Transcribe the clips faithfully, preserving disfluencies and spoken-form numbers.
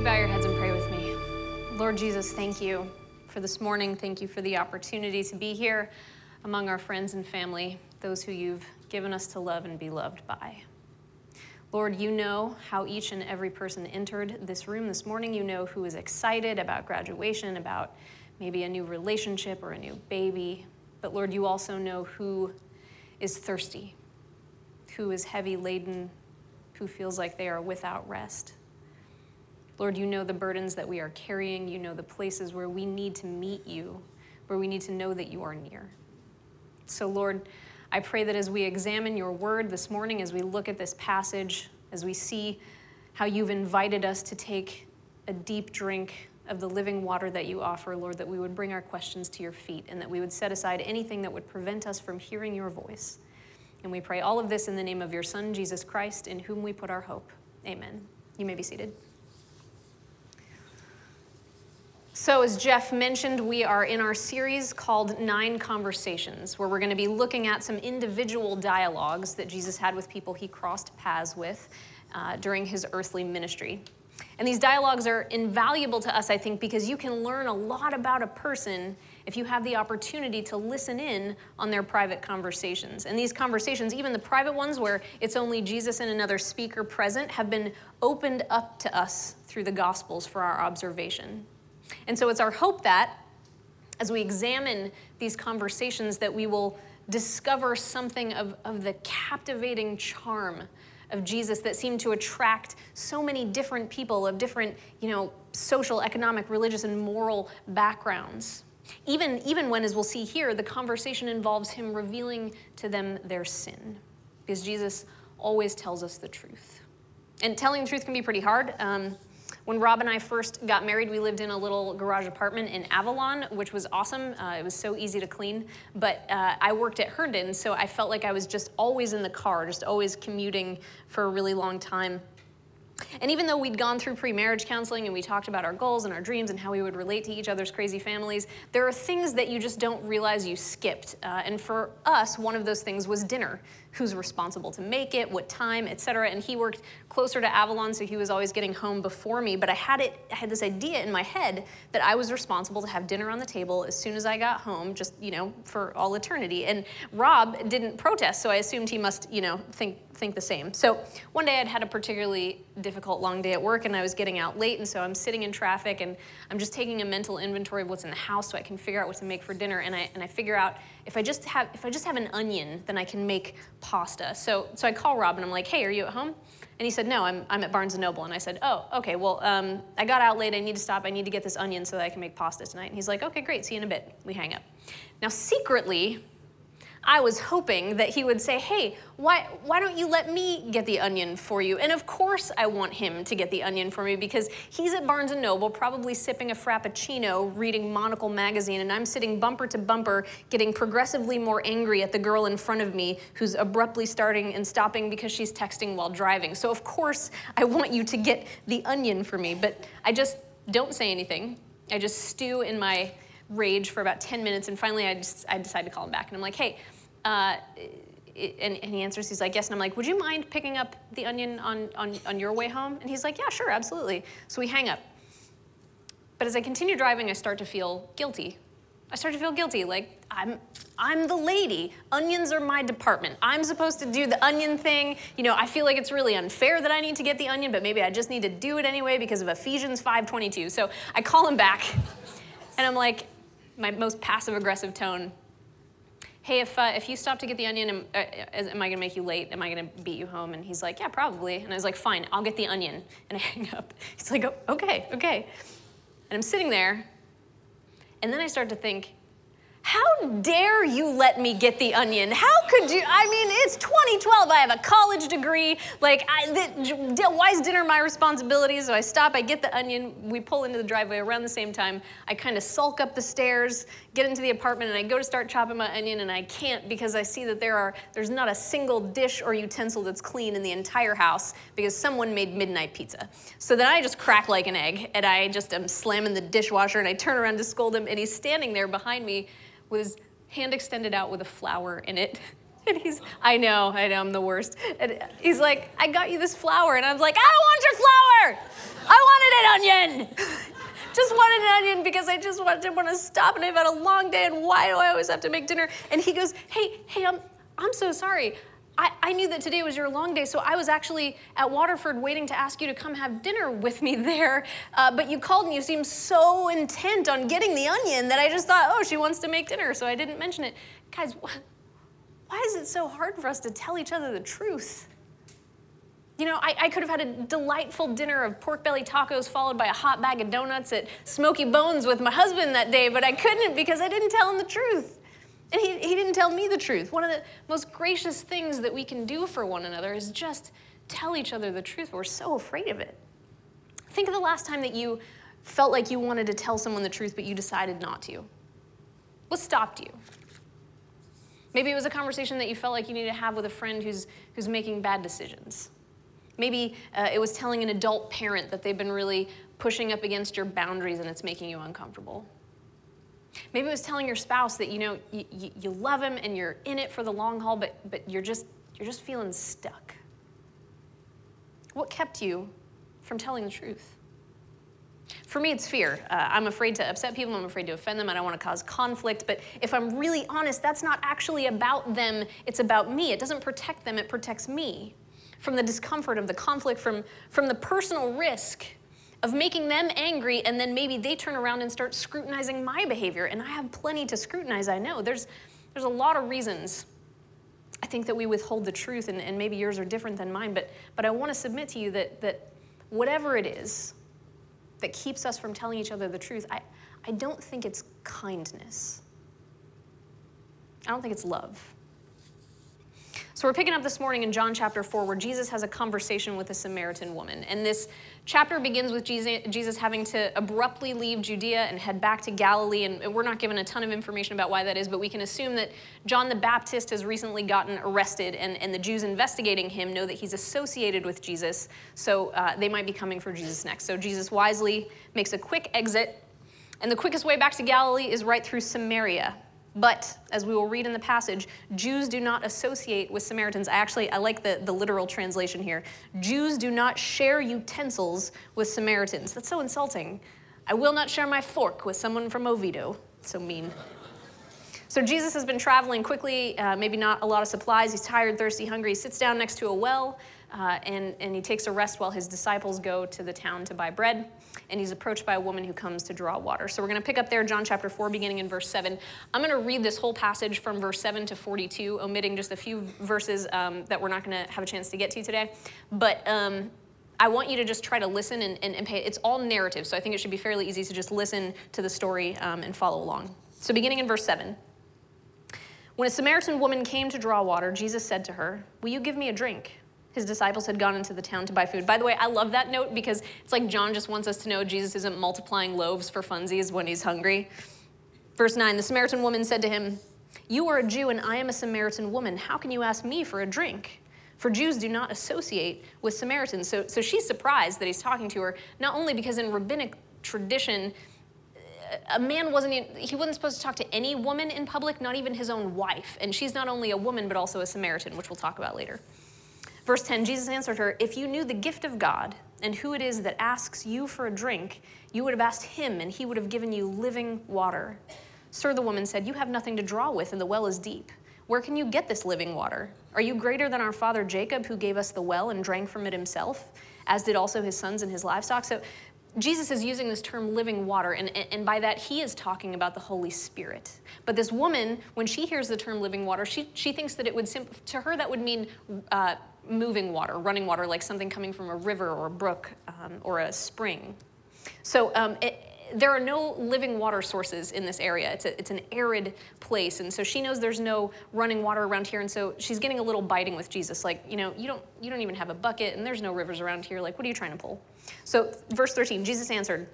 you bow your heads and pray with me? Lord Jesus, thank you for this morning. Thank you for the opportunity to be here among our friends and family, those who you've given us to love and be loved by. Lord, you know how each and every person entered this room this morning. You know who is excited about graduation, about maybe a new relationship or a new baby. But Lord, you also know who is thirsty, who is heavy laden, who feels like they are without rest. Lord, you know the burdens that we are carrying. You know the places where we need to meet you, where we need to know that you are near. So Lord, I pray that as we examine your word this morning, as we look at this passage, as we see how you've invited us to take a deep drink of the living water that you offer, Lord, that we would bring our questions to your feet and that we would set aside anything that would prevent us from hearing your voice. And we pray all of this in the name of your Son, Jesus Christ, in whom we put our hope. Amen. You may be seated. So as Jeff mentioned, we are in our series called Nine Conversations, where we're going to be looking at some individual dialogues that Jesus had with people he crossed paths with uh, during his earthly ministry. And these dialogues are invaluable to us, I think, because you can learn a lot about a person if you have the opportunity to listen in on their private conversations. And these conversations, even the private ones where it's only Jesus and another speaker present, have been opened up to us through the Gospels for our observation. And so it's our hope that as we examine these conversations that we will discover something of, of the captivating charm of Jesus that seemed to attract so many different people of different, you know, social, economic, religious, and moral backgrounds. Even, even when, as we'll see here, the conversation involves him revealing to them their sin. Because Jesus always tells us the truth. And telling the truth can be pretty hard. Um, When Rob and I first got married, we lived in a little garage apartment in Avalon, which was awesome. Uh, it was so easy to clean. But uh, I worked at Herndon, so I felt like I was just always in the car, just always commuting for a really long time. And even though we'd gone through pre-marriage counseling and we talked about our goals and our dreams and how we would relate to each other's crazy families, there are things that you just don't realize you skipped. Uh, and for us, one of those things was dinner. Who's responsible to make it, what time, et cetera. And he worked closer to Avalon, so he was always getting home before me. But I had it, I had this idea in my head that I was responsible to have dinner on the table as soon as I got home, just, you know, for all eternity. And Rob didn't protest, so I assumed he must, you know, think think the same. So one day I'd had a particularly difficult long day at work, and I was getting out late, and so I'm sitting in traffic, and I'm just taking a mental inventory of what's in the house so I can figure out what to make for dinner. And I and I figure out if I just have if I just have an onion, then I can make pasta. So so I call Rob and I'm like, hey, are you at home? And he said, no, I'm I'm at Barnes and Noble. And I said, oh, okay, well, um, I got out late. I need to stop. I need to get this onion so that I can make pasta tonight. And he's like, okay, great. See you in a bit. We hang up. Now, secretly, I was hoping that he would say, hey, why why don't you let me get the onion for you? And of course I want him to get the onion for me because he's at Barnes and Noble probably sipping a Frappuccino, reading Monocle magazine, and I'm sitting bumper to bumper getting progressively more angry at the girl in front of me who's abruptly starting and stopping because she's texting while driving. So of course I want you to get the onion for me, but I just don't say anything. I just stew in my rage for about ten minutes, and finally I just I decide to call him back, and I'm like, hey, uh, and, and he answers, he's like, yes, and I'm like, would you mind picking up the onion on, on, on your way home? And he's like, yeah, sure, absolutely. So we hang up. But as I continue driving, I start to feel guilty. I start to feel guilty, like I'm I'm the lady. Onions are my department. I'm supposed to do the onion thing. You know, I feel like it's really unfair that I need to get the onion, but maybe I just need to do it anyway because of Ephesians five twenty-two. So I call him back, and I'm like, my most passive-aggressive tone, hey, if uh, if you stop to get the onion, am, uh, am I gonna make you late? Am I gonna beat you home? And he's like, yeah, probably. And I was like, fine, I'll get the onion. And I hang up. He's like, oh, okay, okay. And I'm sitting there, and then I start to think, how dare you let me get the onion? How could you? I mean, it's twenty twelve. I have a college degree. Like, I, the, why is dinner my responsibility? So I stop. I get the onion. We pull into the driveway around the same time. I kind of sulk up the stairs, get into the apartment, and I go to start chopping my onion, and I can't because I see that there are there's not a single dish or utensil that's clean in the entire house because someone made midnight pizza. So then I just crack like an egg, and I just am slamming the dishwasher, and I turn around to scold him, and he's standing there behind me with his hand extended out with a flower in it. And he's, I know, I know, I'm the worst. And he's like, I got you this flower. And I was like, I don't want your flower. I wanted an onion. Just wanted an onion because I just wanted, didn't want to stop, and I've had a long day, and why do I always have to make dinner? And he goes, hey, hey, I'm, I'm so sorry. I, I knew that today was your long day, so I was actually at Waterford waiting to ask you to come have dinner with me there, uh, but you called and you seemed so intent on getting the onion that I just thought, oh, she wants to make dinner, so I didn't mention it. Guys, why is it so hard for us to tell each other the truth? You know, I, I could have had a delightful dinner of pork belly tacos followed by a hot bag of donuts at Smoky Bones with my husband that day, but I couldn't because I didn't tell him the truth. And he, he didn't tell me the truth. One of the most gracious things that we can do for one another is just tell each other the truth. We're so afraid of it. Think of the last time that you felt like you wanted to tell someone the truth, but you decided not to. What stopped you? Maybe it was a conversation that you felt like you needed to have with a friend who's, who's making bad decisions. Maybe uh, it was telling an adult parent that they've been really pushing up against your boundaries and it's making you uncomfortable. Maybe it was telling your spouse that you know you, you, you love him and you're in it for the long haul, but but you're just you're just feeling stuck. What kept you from telling the truth? For me, it's fear. Uh, I'm afraid to upset people. I'm afraid to offend them. I don't want to cause conflict. But if I'm really honest, that's not actually about them. It's about me. It doesn't protect them. It protects me from the discomfort of the conflict, from, from the personal risk of making them angry, and then maybe they turn around and start scrutinizing my behavior, and I have plenty to scrutinize, I know. There's, there's a lot of reasons I think that we withhold the truth, and, and maybe yours are different than mine, but, but I want to submit to you that, that whatever it is that keeps us from telling each other the truth, I, I don't think it's kindness. I don't think it's love. So we're picking up this morning in John chapter four, where Jesus has a conversation with a Samaritan woman. And this chapter begins with Jesus having to abruptly leave Judea and head back to Galilee. And we're not given a ton of information about why that is, but we can assume that John the Baptist has recently gotten arrested, and, and the Jews investigating him know that he's associated with Jesus. So uh, they might be coming for Jesus next. So Jesus wisely makes a quick exit. And the quickest way back to Galilee is right through Samaria. But, as we will read in the passage, Jews do not associate with Samaritans. I actually, I like the, the literal translation here. Jews do not share utensils with Samaritans. That's so insulting. I will not share my fork with someone from Oviedo. So mean. So Jesus has been traveling quickly, uh, maybe not a lot of supplies. He's tired, thirsty, hungry. He sits down next to a well, uh, and, and he takes a rest while his disciples go to the town to buy bread. And he's approached by a woman who comes to draw water. So we're going to pick up there, John chapter four, beginning in verse seven. I'm going to read this whole passage from verse seven to forty-two, omitting just a few verses um, that we're not going to have a chance to get to today. But um, I want you to just try to listen and, and, and pay. It's all narrative, so I think it should be fairly easy to just listen to the story um, and follow along. So beginning in verse seven. When a Samaritan woman came to draw water, Jesus said to her, "Will you give me a drink?" His disciples had gone into the town to buy food. By the way, I love that note because it's like John just wants us to know Jesus isn't multiplying loaves for funsies when he's hungry. Verse nine, the Samaritan woman said to him, "You are a Jew and I am a Samaritan woman. How can you ask me for a drink? For Jews do not associate with Samaritans." So, so she's surprised that he's talking to her, not only because in rabbinic tradition, a man wasn't, he wasn't supposed to talk to any woman in public, not even his own wife. And she's not only a woman, but also a Samaritan, which we'll talk about later. Verse ten, Jesus answered her, "If you knew the gift of God and who it is that asks you for a drink, you would have asked him and he would have given you living water." Sir, the woman said, "You have nothing to draw with and the well is deep. Where can you get this living water? Are you greater than our father Jacob, who gave us the well and drank from it himself, as did also his sons and his livestock?" So Jesus is using this term living water, and, and by that he is talking about the Holy Spirit. But this woman, when she hears the term living water, she, she thinks that it would, simp- to her that would mean uh, moving water, running water, like something coming from a river or a brook um, or a spring. So um, it, there are no living water sources in this area. It's, a, it's an arid place, and so she knows there's no running water around here, and so she's getting a little biting with Jesus, like, you know, you don't, you don't even have a bucket, and there's no rivers around here. Like, what are you trying to pull? So verse thirteen, Jesus answered,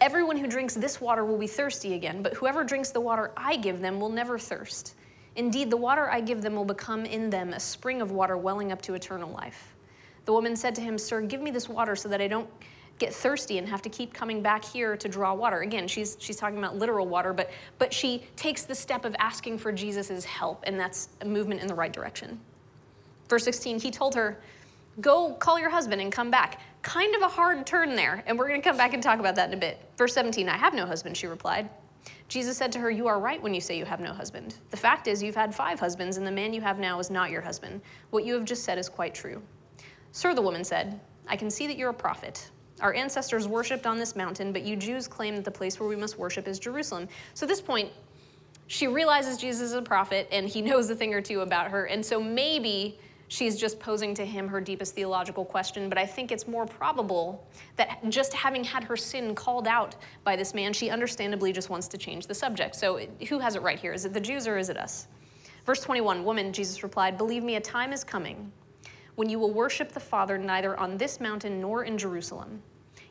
"Everyone who drinks this water will be thirsty again, but whoever drinks the water I give them will never thirst. Indeed, the water I give them will become in them a spring of water welling up to eternal life." The woman said to him, "Sir, give me this water so that I don't get thirsty and have to keep coming back here to draw water." Again, she's she's talking about literal water, but but she takes the step of asking for Jesus' help, and that's a movement in the right direction. Verse sixteen, he told her, Go call your husband and come back. Kind of a hard turn there, and we're going to come back and talk about that in a bit. Verse seventeen, I have no husband, she replied. Jesus said to her, you are right when you say you have no husband. The fact is you've had five husbands, and the man you have now is not your husband. What you have just said is quite true. Sir, the woman said, I can see that you're a prophet. Our ancestors worshipped on this mountain, but you Jews claim that the place where we must worship is Jerusalem. So at this point, she realizes Jesus is a prophet, and he knows a thing or two about her, and so maybe she's just posing to him her deepest theological question, but I think it's more probable that just having had her sin called out by this man, she understandably just wants to change the subject. So who has it right here? Is it the Jews or is it us? Verse twenty-one, woman, Jesus replied, believe me, a time is coming when you will worship the Father neither on this mountain nor in Jerusalem.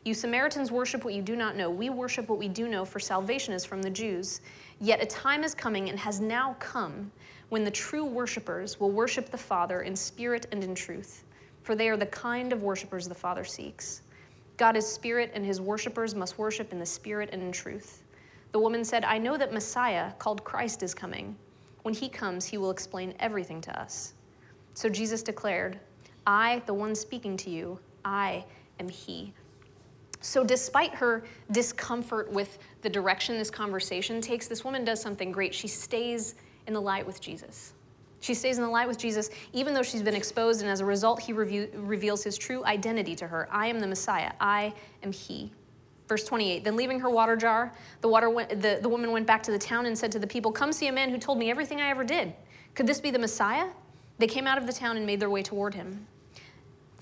You Samaritans worship what you do not know. We worship what we do know, for salvation is from the Jews. Yet a time is coming and has now come when the true worshipers will worship the Father in spirit and in truth, for they are the kind of worshipers the Father seeks. God is spirit, and his worshipers must worship in the spirit and in truth. The woman said, I know that Messiah, called Christ, is coming. When he comes, he will explain everything to us. So Jesus declared, I, the one speaking to you, I am he. So despite her discomfort with the direction this conversation takes, this woman does something great. She stays in the light with Jesus. She stays in the light with Jesus, even though she's been exposed, and as a result, he reveal, reveals his true identity to her. I am the Messiah. I am he. Verse twenty-eight, then leaving her water jar, the, water went, the, the woman went back to the town and said to the people, come see a man who told me everything I ever did. Could this be the Messiah? They came out of the town and made their way toward him.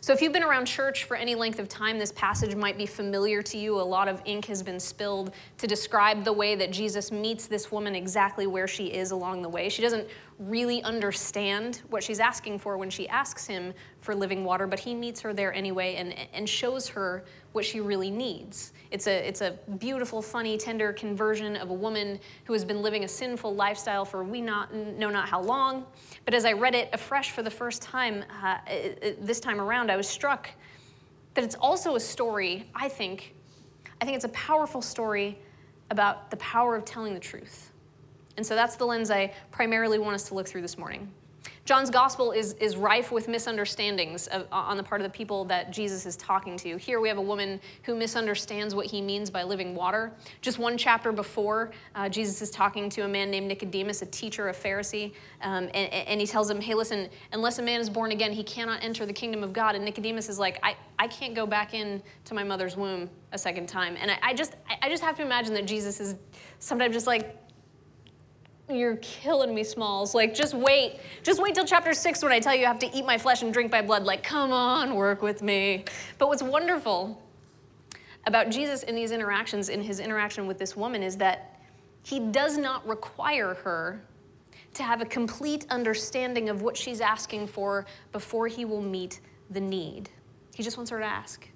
So if you've been around church for any length of time, this passage might be familiar to you. A lot of ink has been spilled to describe the way that Jesus meets this woman exactly where she is along the way. She doesn't really understand what she's asking for when she asks him for living water, but he meets her there anyway and, and shows her what she really needs. It's a, it's a beautiful, funny, tender conversion of a woman who has been living a sinful lifestyle for we not know not how long. But as I read it afresh for the first time uh, this time around, I was struck that it's also a story, I think, I think it's a powerful story about the power of telling the truth. And so that's the lens I primarily want us to look through this morning. John's gospel is, is rife with misunderstandings of, on the part of the people that Jesus is talking to. Here we have a woman who misunderstands what he means by living water. Just one chapter before, uh, Jesus is talking to a man named Nicodemus, a teacher, a Pharisee, um, and, and he tells him, hey, listen, unless a man is born again, he cannot enter the kingdom of God. And Nicodemus is like, I, I can't go back in to my mother's womb a second time. And I, I just I just have to imagine that Jesus is sometimes just like, you're killing me, Smalls. Like, just wait. Just wait till chapter six when I tell you I have to eat my flesh and drink my blood. Like, come on, work with me. But what's wonderful about Jesus in these interactions, in his interaction with this woman, is that he does not require her to have a complete understanding of what she's asking for before he will meet the need. He just wants her to ask.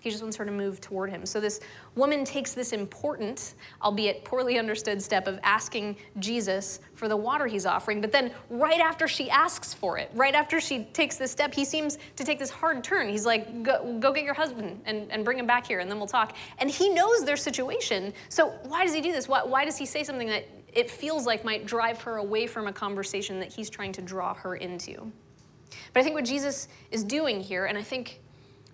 He just wants her to move toward him. So this woman takes this important, albeit poorly understood, step of asking Jesus for the water he's offering. But then right after she asks for it, right after she takes this step, he seems to take this hard turn. He's like, go, go get your husband and, and bring him back here, and then we'll talk. And he knows their situation. So why does he do this? Why, why does he say something that it feels like might drive her away from a conversation that he's trying to draw her into? But I think what Jesus is doing here, and I think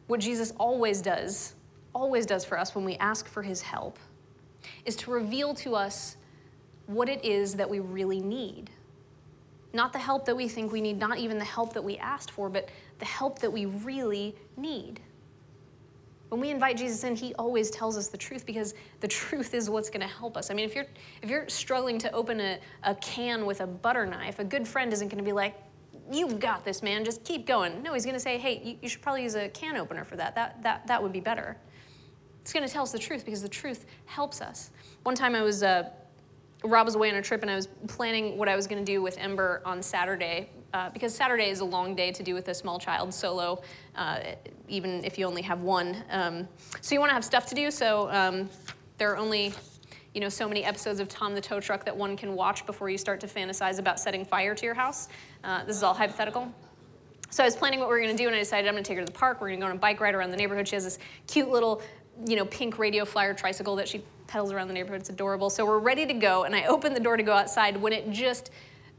what Jesus always does, always does for us when we ask for his help, is to reveal to us what it is that we really need. Not the help that we think we need, not even the help that we asked for, but the help that we really need. When we invite Jesus in, he always tells us the truth, because the truth is what's gonna help us. I mean, if you're if you're struggling to open a, a can with a butter knife, a good friend isn't gonna be like, you've got this, man, just keep going. No, he's gonna say, hey, you, you should probably use a can opener for that. That that that would be better. It's gonna tell us the truth, because the truth helps us. One time I was, uh, Rob was away on a trip, and I was planning what I was gonna do with Ember on Saturday, uh, because Saturday is a long day to do with a small child solo, uh, even if you only have one. Um, so you wanna have stuff to do, so um, there are only, you know, so many episodes of Tom the Tow Truck that one can watch before you start to fantasize about setting fire to your house. Uh, this is all hypothetical. So I was planning what we were going to do, and I decided I'm going to take her to the park. We're going to go on a bike ride around the neighborhood. She has this cute little, you know, pink radio flyer tricycle that she pedals around the neighborhood. It's adorable. So we're ready to go, and I open the door to go outside when it just,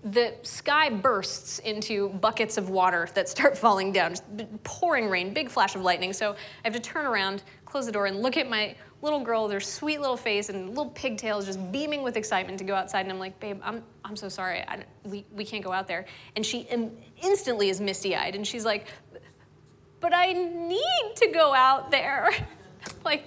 the sky bursts into buckets of water that start falling down, just pouring rain, big flash of lightning. So I have to turn around, close the door, and look at my little girl with her sweet little face and little pigtails just beaming with excitement to go outside. And I'm like, babe, I'm I'm so sorry. I don't, we, we can't go out there. And she im- instantly is misty-eyed, and she's like, but I need to go out there. Like,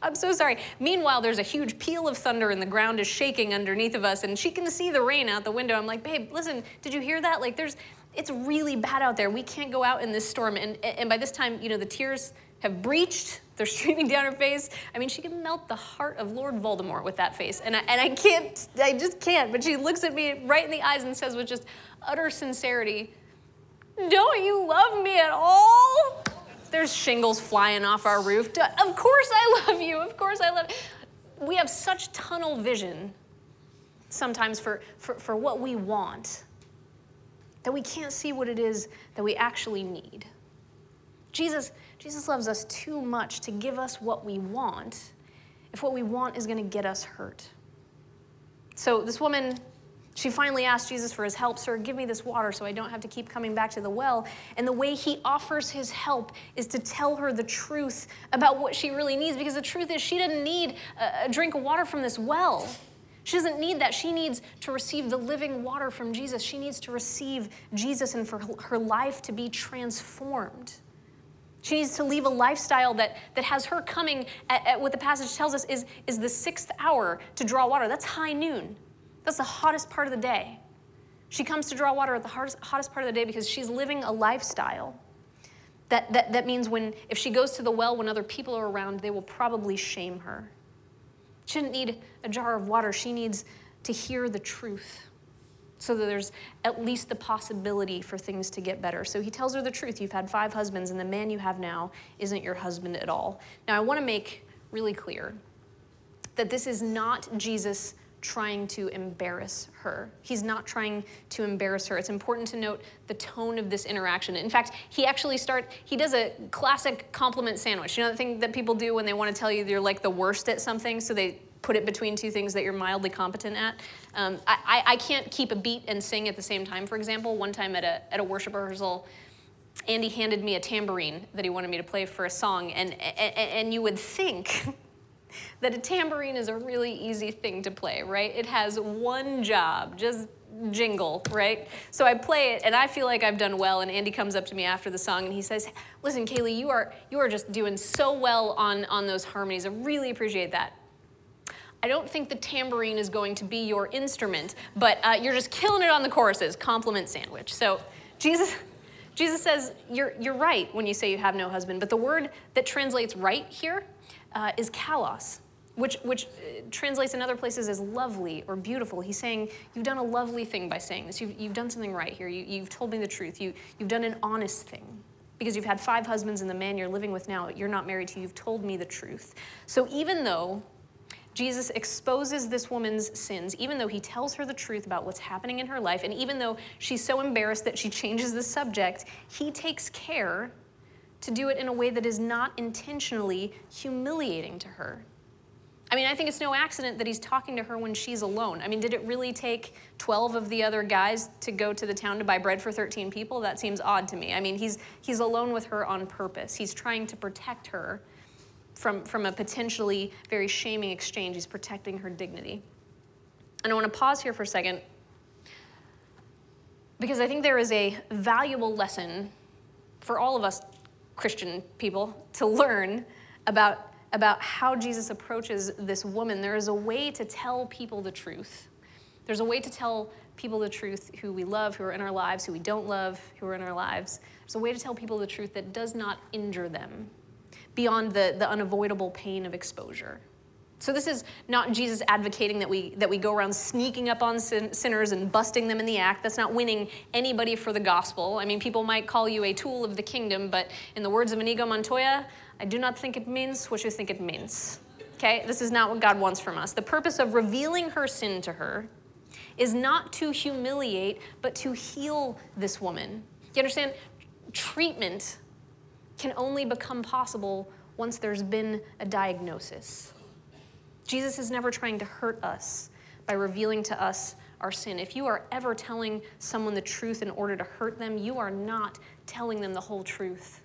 I'm so sorry. Meanwhile, there's a huge peal of thunder and the ground is shaking underneath of us, and she can see the rain out the window. I'm like, babe, listen, did you hear that? Like, there's, it's really bad out there. We can't go out in this storm. And and by this time, you know, the tears have breached. They're streaming down her face. I mean, she can melt the heart of Lord Voldemort with that face. And I, and I can't, I just can't. But she looks at me right in the eyes and says with just utter sincerity, don't you love me at all? There's shingles flying off our roof. Of course I love you. Of course I love you. We have such tunnel vision sometimes for, for, for what we want that we can't see what it is that we actually need. Jesus, Jesus loves us too much to give us what we want if what we want is going to get us hurt. So this woman, she finally asked Jesus for his help. Sir, give me this water so I don't have to keep coming back to the well. And the way he offers his help is to tell her the truth about what she really needs, because the truth is she doesn't need a drink of water from this well. She doesn't need that. She needs to receive the living water from Jesus. She needs to receive Jesus and for her life to be transformed. She needs to leave a lifestyle that, that has her coming at, at what the passage tells us is, is the sixth hour to draw water. That's high noon. That's the hottest part of the day. She comes to draw water at the hardest, hottest part of the day because she's living a lifestyle. That, that, that means when if she goes to the well when other people are around, they will probably shame her. She didn't need a jar of water. She needs to hear the truth so that there's at least the possibility for things to get better. So he tells her the truth. You've had five husbands, and the man you have now isn't your husband at all. Now, I want to make really clear that this is not Jesus trying to embarrass her. He's not trying to embarrass her. It's important to note the tone of this interaction. In fact, he actually start, he does a classic compliment sandwich. You know the thing that people do when they want to tell you you're like the worst at something, so they put it between two things that you're mildly competent at? Um, I, I, I can't keep a beat and sing at the same time, for example. One time at a, at a worship rehearsal, Andy handed me a tambourine that he wanted me to play for a song, and and, and you would think that a tambourine is a really easy thing to play, right? It has one job, just jingle, right? So I play it, and I feel like I've done well, and Andy comes up to me after the song, and he says, listen, Kaylee, you are you are just doing so well on, on those harmonies. I really appreciate that. I don't think the tambourine is going to be your instrument, but uh, you're just killing it on the choruses, compliment sandwich. So Jesus... Jesus says, you're you're right when you say you have no husband, but the word that translates right here uh, is kalos, which, which uh, translates in other places as lovely or beautiful. He's saying, you've done a lovely thing by saying this. You've, you've done something right here. You, you've told me the truth. You, you've done an honest thing because you've had five husbands and the man you're living with now, you're not married to. You've told me the truth. So even though Jesus exposes this woman's sins, even though he tells her the truth about what's happening in her life, and even though she's so embarrassed that she changes the subject, he takes care to do it in a way that is not intentionally humiliating to her. I mean, I think it's no accident that he's talking to her when she's alone. I mean, did it really take twelve of the other guys to go to the town to buy bread for thirteen people? That seems odd to me. I mean, he's he's alone with her on purpose. He's trying to protect her from from a potentially very shaming exchange. He's protecting her dignity. And I want to pause here for a second because I think there is a valuable lesson for all of us Christian people to learn about, about how Jesus approaches this woman. There is a way to tell people the truth. There's a way to tell people the truth who we love, who are in our lives, who we don't love, who are in our lives. There's a way to tell people the truth that does not injure them beyond the, the unavoidable pain of exposure. So this is not Jesus advocating that we that we go around sneaking up on sin, sinners and busting them in the act. That's not winning anybody for the gospel. I mean, people might call you a tool of the kingdom, but in the words of Inigo Montoya, I do not think it means what you think it means. okay? This is not what God wants from us. The purpose of revealing her sin to her is not to humiliate, but to heal this woman. You understand? Treatment can only become possible once there's been a diagnosis. Jesus is never trying to hurt us by revealing to us our sin. If you are ever telling someone the truth in order to hurt them, you are not telling them the whole truth.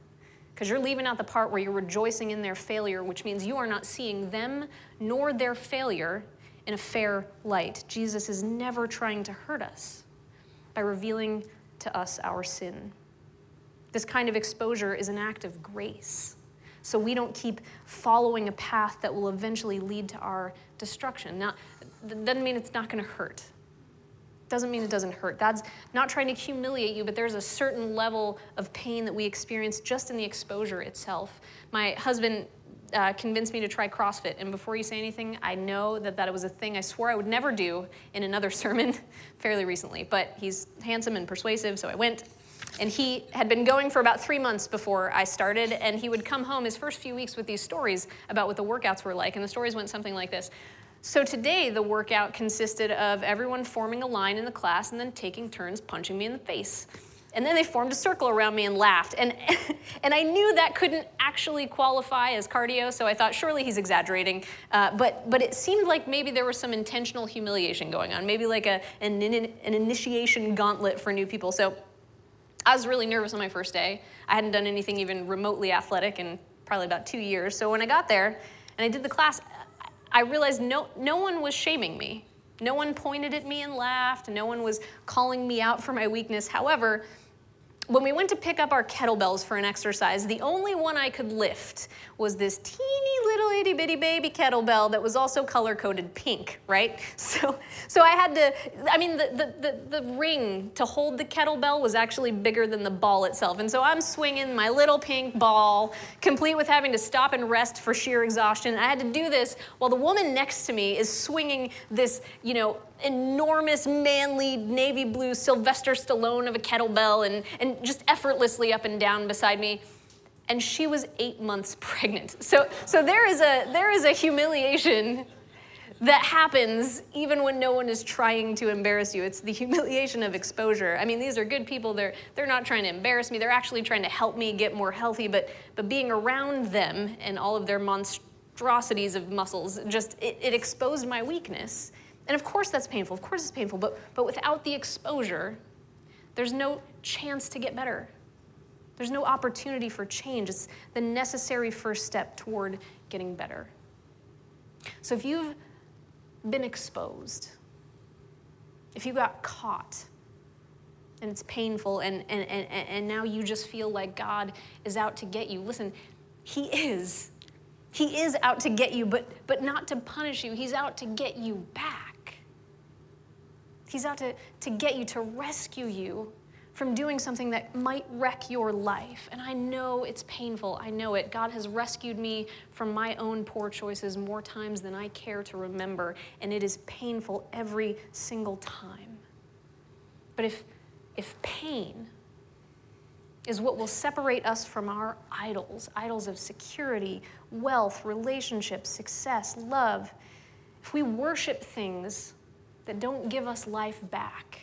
Because you're leaving out the part where you're rejoicing in their failure, which means you are not seeing them nor their failure in a fair light. Jesus is never trying to hurt us by revealing to us our sin. This kind of exposure is an act of grace. So we don't keep following a path that will eventually lead to our destruction. Now, that doesn't mean it's not going to hurt. Doesn't mean it doesn't hurt. God's not trying to humiliate you, but there's a certain level of pain that we experience just in the exposure itself. My husband uh, convinced me to try CrossFit, and before you say anything, I know that that was a thing I swore I would never do in another sermon fairly recently, but he's handsome and persuasive, so I went. And he had been going for about three months before I started, and he would come home his first few weeks with these stories about what the workouts were like, and the stories went something like this. So today, the workout consisted of everyone forming a line in the class and then taking turns punching me in the face. And then they formed a circle around me and laughed. And and I knew that couldn't actually qualify as cardio, so I thought, surely he's exaggerating. Uh, but but it seemed like maybe there was some intentional humiliation going on, maybe like a an, an initiation gauntlet for new people. So I was really nervous on my first day. I hadn't done anything even remotely athletic in probably about two years. So when I got there and I did the class, I realized no no one was shaming me. No one pointed at me and laughed. No one was calling me out for my weakness. However, when we went to pick up our kettlebells for an exercise, the only one I could lift was this teeny little itty bitty baby kettlebell that was also color-coded pink, right? So so I had to, I mean, the, the, the, the ring to hold the kettlebell was actually bigger than the ball itself. And so I'm swinging my little pink ball, complete with having to stop and rest for sheer exhaustion. I had to do this while the woman next to me is swinging this, you know, enormous, manly, navy blue Sylvester Stallone of a kettlebell and, and just effortlessly up and down beside me. And she was eight months pregnant. So so there is a there is a humiliation that happens even when no one is trying to embarrass you. It's the humiliation of exposure. I mean, these are good people. They're they're not trying to embarrass me. They're actually trying to help me get more healthy, but but being around them and all of their monstrosities of muscles, just it, it exposed my weakness. And of course that's painful, of course it's painful, but, but without the exposure, there's no chance to get better. There's no opportunity for change. It's the necessary first step toward getting better. So if you've been exposed, if you got caught, and it's painful, and, and, and, and now you just feel like God is out to get you, listen, he is. He is out to get you, but, but not to punish you. He's out to get you back. He's out to, to get you, to rescue you from doing something that might wreck your life. And I know it's painful. I know it. God has rescued me from my own poor choices more times than I care to remember. And it is painful every single time. But if, if pain is what will separate us from our idols, idols of security, wealth, relationships, success, love, if we worship things that don't give us life back,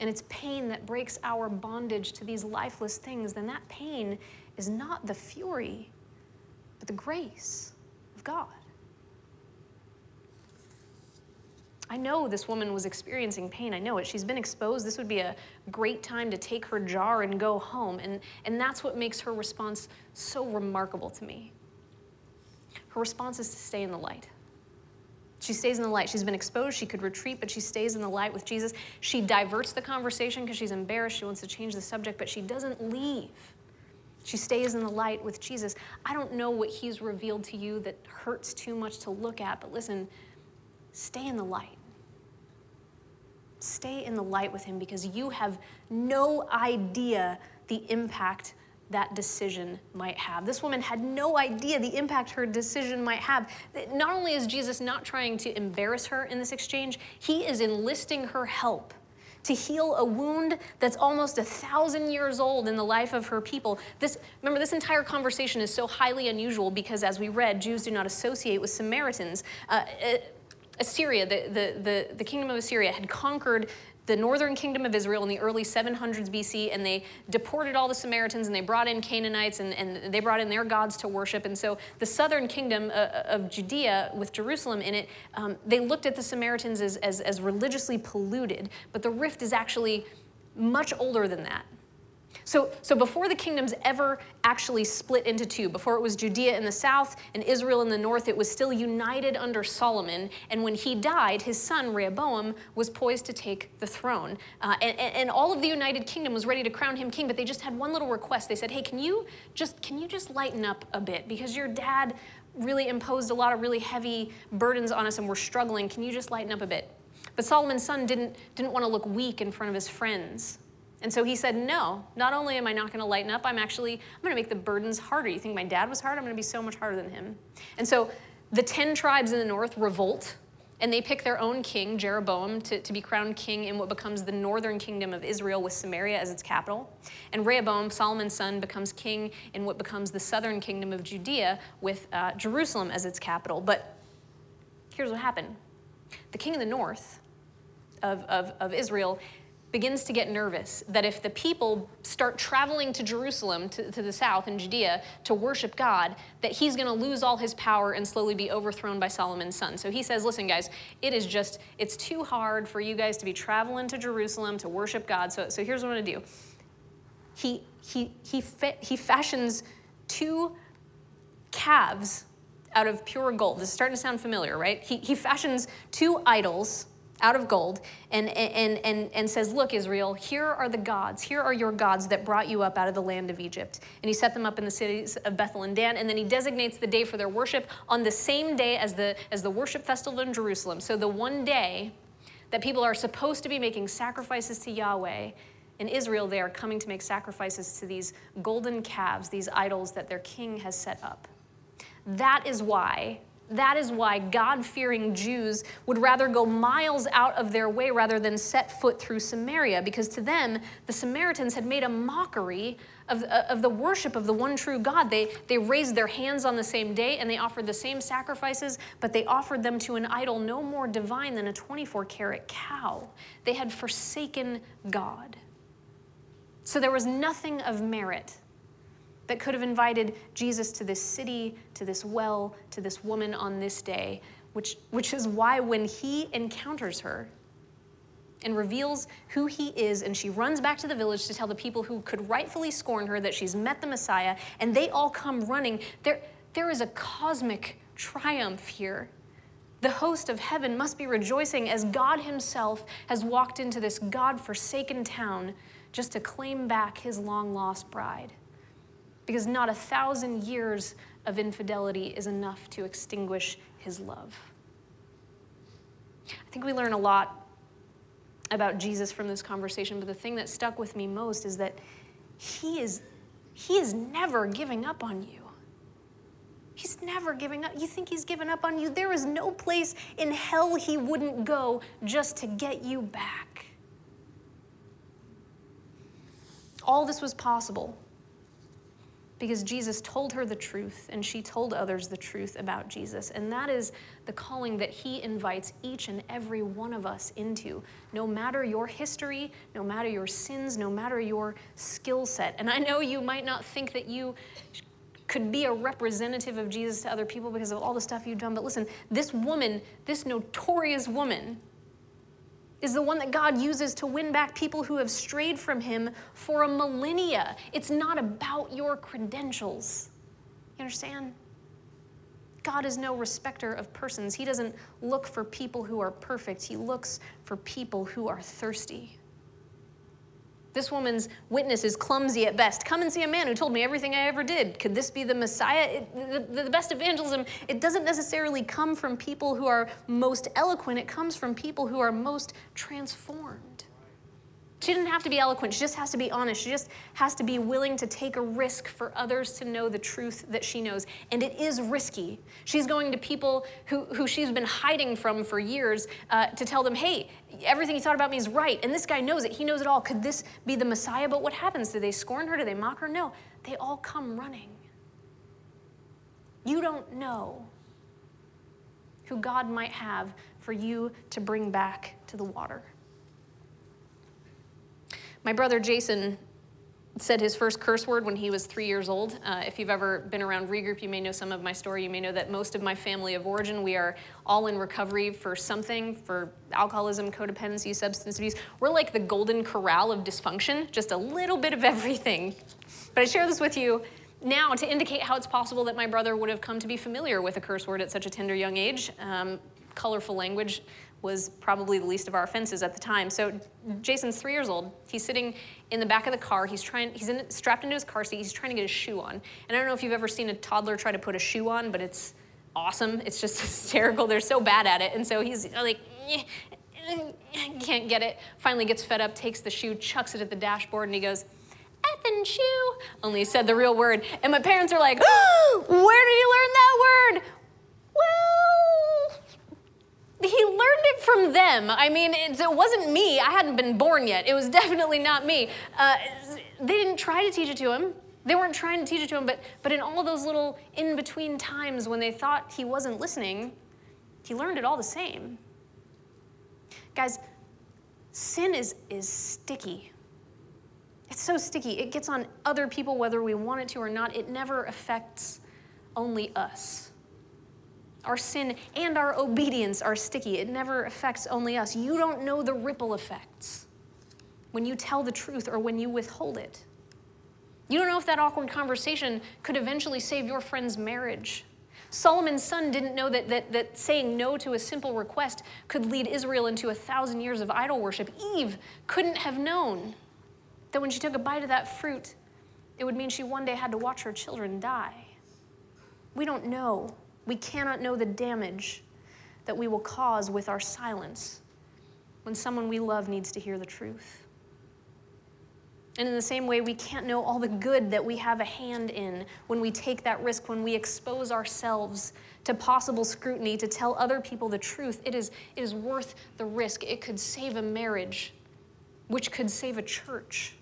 and it's pain that breaks our bondage to these lifeless things, then that pain is not the fury, but the grace of God. I know this woman was experiencing pain. I know it. She's been exposed. This would be a great time to take her jar and go home, and, and that's what makes her response so remarkable to me. Her response is to stay in the light. She stays in the light. She's been exposed. She could retreat, but she stays in the light with Jesus. She diverts the conversation because she's embarrassed. She wants to change the subject, but she doesn't leave. She stays in the light with Jesus. I don't know what he's revealed to you that hurts too much to look at, but listen, stay in the light. Stay in the light with him because you have no idea the impact that decision might have. This woman had no idea the impact her decision might have. Not only is Jesus not trying to embarrass her in this exchange, he is enlisting her help to heal a wound that's almost a thousand years old in the life of her people. This, remember, this entire conversation is so highly unusual because, as we read, Jews do not associate with Samaritans. Uh, Assyria, the, the, the, the kingdom of Assyria, had conquered the northern kingdom of Israel in the early seven hundreds B C, and they deported all the Samaritans, and they brought in Canaanites, and, and they brought in their gods to worship. And so the southern kingdom of Judea, with Jerusalem in it, um, they looked at the Samaritans as, as, as religiously polluted. But the rift is actually much older than that. So, so before the kingdoms ever actually split into two, before it was Judea in the south and Israel in the north, it was still united under Solomon. And when he died, his son Rehoboam was poised to take the throne. Uh, and, and all of the United Kingdom was ready to crown him king, but they just had one little request. They said, hey, can you just can you just lighten up a bit? Because your dad really imposed a lot of really heavy burdens on us and we're struggling. Can you just lighten up a bit? But Solomon's son didn't didn't want to look weak in front of his friends. And so he said, no, not only am I not going to lighten up, I'm actually, I'm going to make the burdens harder. You think my dad was hard? I'm going to be so much harder than him. And so the ten tribes in the north revolt, and they pick their own king, Jeroboam, to, to be crowned king in what becomes the northern kingdom of Israel with Samaria as its capital. And Rehoboam, Solomon's son, becomes king in what becomes the southern kingdom of Judea with uh, Jerusalem as its capital. But here's what happened. The king of the north of, of, of Israel begins to get nervous that if the people start traveling to Jerusalem, to, to the south in Judea, to worship God, that he's gonna lose all his power and slowly be overthrown by Solomon's son. So he says, listen guys, it is just, it's too hard for you guys to be traveling to Jerusalem to worship God, so, so here's what I'm gonna do. He, he, he, fa- he fashions two calves out of pure gold. This is starting to sound familiar, right? He, he fashions two idols out of gold, and, and and and says, look, Israel, here are the gods. Here are your gods that brought you up out of the land of Egypt. And he set them up in the cities of Bethel and Dan, and then he designates the day for their worship on the same day as the, as the worship festival in Jerusalem. So the one day that people are supposed to be making sacrifices to Yahweh, in Israel they are coming to make sacrifices to these golden calves, these idols that their king has set up. That is why That is why God-fearing Jews would rather go miles out of their way rather than set foot through Samaria, because to them, the Samaritans had made a mockery of, of the worship of the one true God. They, they raised their hands on the same day and they offered the same sacrifices, but they offered them to an idol no more divine than a twenty-four karat cow. They had forsaken God. So there was nothing of merit that could have invited Jesus to this city, to this well, to this woman on this day, which, which is why when he encounters her and reveals who he is, and she runs back to the village to tell the people who could rightfully scorn her that she's met the Messiah, and they all come running, there, there is a cosmic triumph here. The host of heaven must be rejoicing as God himself has walked into this God-forsaken town just to claim back his long-lost bride. Because not a thousand years of infidelity is enough to extinguish his love. I think we learn a lot about Jesus from this conversation, but the thing that stuck with me most is that he is, he is never giving up on you. He's never giving up. You think he's given up on you? There is no place in hell he wouldn't go just to get you back. All this was possible because Jesus told her the truth, and she told others the truth about Jesus. And that is the calling that he invites each and every one of us into, no matter your history, no matter your sins, no matter your skill set. And I know you might not think that you could be a representative of Jesus to other people because of all the stuff you've done, but listen, this woman, this notorious woman, is the one that God uses to win back people who have strayed from him for a millennia. It's not about your credentials. You understand? God is no respecter of persons. He doesn't look for people who are perfect. He looks for people who are thirsty. This woman's witness is clumsy at best. Come and see a man who told me everything I ever did. Could this be the Messiah? It, the, the best evangelism, it doesn't necessarily come from people who are most eloquent. It comes from people who are most transformed. She didn't have to be eloquent. She just has to be honest. She just has to be willing to take a risk for others to know the truth that she knows. And it is risky. She's going to people who, who she's been hiding from for years uh, to tell them, hey, everything you thought about me is right. And this guy knows it. He knows it all. Could this be the Messiah? But what happens? Do they scorn her? Do they mock her? No. They all come running. You don't know who God might have for you to bring back to the water. My brother Jason said his first curse word when he was three years old. Uh, if you've ever been around Regroup, you may know some of my story. You may know that most of my family of origin, we are all in recovery for something, for alcoholism, codependency, substance abuse. We're like the golden corral of dysfunction, just a little bit of everything. But I share this with you now to indicate how it's possible that my brother would have come to be familiar with a curse word at such a tender young age. Um, colorful language was probably the least of our offenses at the time. So Jason's three years old. He's sitting in the back of the car. He's trying. He's in, strapped into his car seat. He's trying to get his shoe on. And I don't know if you've ever seen a toddler try to put a shoe on, but it's awesome. It's just hysterical. They're so bad at it. And so he's like, can't get it. Finally gets fed up, takes the shoe, chucks it at the dashboard, and he goes, effing shoe. Only he said the real word. And my parents are like, oh, where did he learn that word? Well, he learned it from them. I mean, it, it wasn't me. I hadn't been born yet. It was definitely not me. Uh, they didn't try to teach it to him. They weren't trying to teach it to him, but, but in all those little in-between times when they thought he wasn't listening, he learned it all the same. Guys, sin is, is sticky. It's so sticky. It gets on other people whether we want it to or not. It never affects only us. Our sin and our obedience are sticky. It never affects only us. You don't know the ripple effects when you tell the truth or when you withhold it. You don't know if that awkward conversation could eventually save your friend's marriage. Solomon's son didn't know that, that, that saying no to a simple request could lead Israel into a thousand years of idol worship. Eve couldn't have known that when she took a bite of that fruit, it would mean she one day had to watch her children die. We don't know. We cannot know the damage that we will cause with our silence when someone we love needs to hear the truth. And in the same way, we can't know all the good that we have a hand in when we take that risk, when we expose ourselves to possible scrutiny, to tell other people the truth. It is, it is worth the risk. It could save a marriage, which could save a church,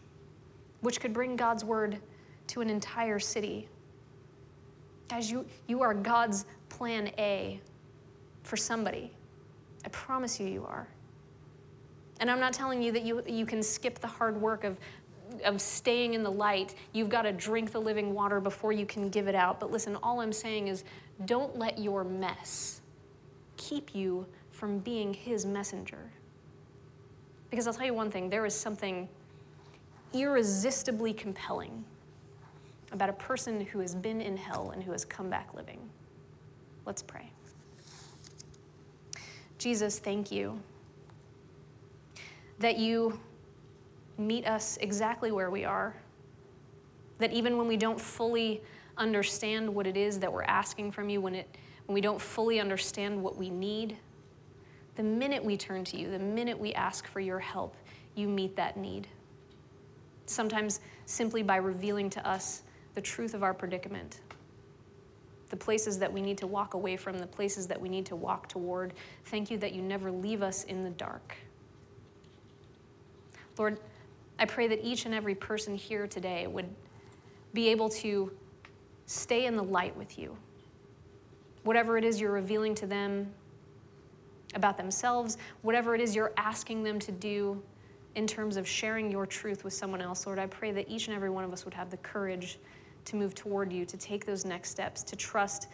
which could bring God's word to an entire city. Guys, you, you are God's plan A for somebody. I promise you, you are. And I'm not telling you that you, you can skip the hard work of, of staying in the light. You've got to drink the living water before you can give it out. But listen, all I'm saying is don't let your mess keep you from being his messenger. Because I'll tell you one thing, there is something irresistibly compelling about a person who has been in hell and who has come back living. Let's pray. Jesus, thank you that you meet us exactly where we are, that even when we don't fully understand what it is that we're asking from you, when it when we don't fully understand what we need, the minute we turn to you, the minute we ask for your help, you meet that need. Sometimes simply by revealing to us the truth of our predicament, the places that we need to walk away from, the places that we need to walk toward. Thank you that you never leave us in the dark. Lord, I pray that each and every person here today would be able to stay in the light with you. Whatever it is you're revealing to them about themselves, whatever it is you're asking them to do in terms of sharing your truth with someone else, Lord, I pray that each and every one of us would have the courage to move toward you, to take those next steps, to trust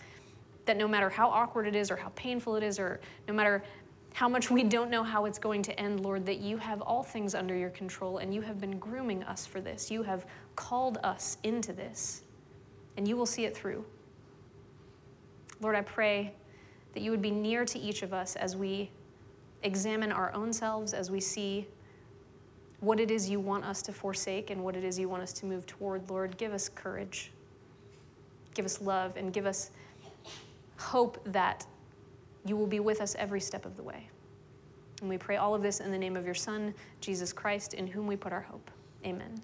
that no matter how awkward it is or how painful it is or no matter how much we don't know how it's going to end, Lord, that you have all things under your control and you have been grooming us for this. You have called us into this and you will see it through. Lord, I pray that you would be near to each of us as we examine our own selves, as we see what it is you want us to forsake and what it is you want us to move toward. Lord, give us courage, give us love, and give us hope that you will be with us every step of the way. And we pray all of this in the name of your Son, Jesus Christ, in whom we put our hope. Amen.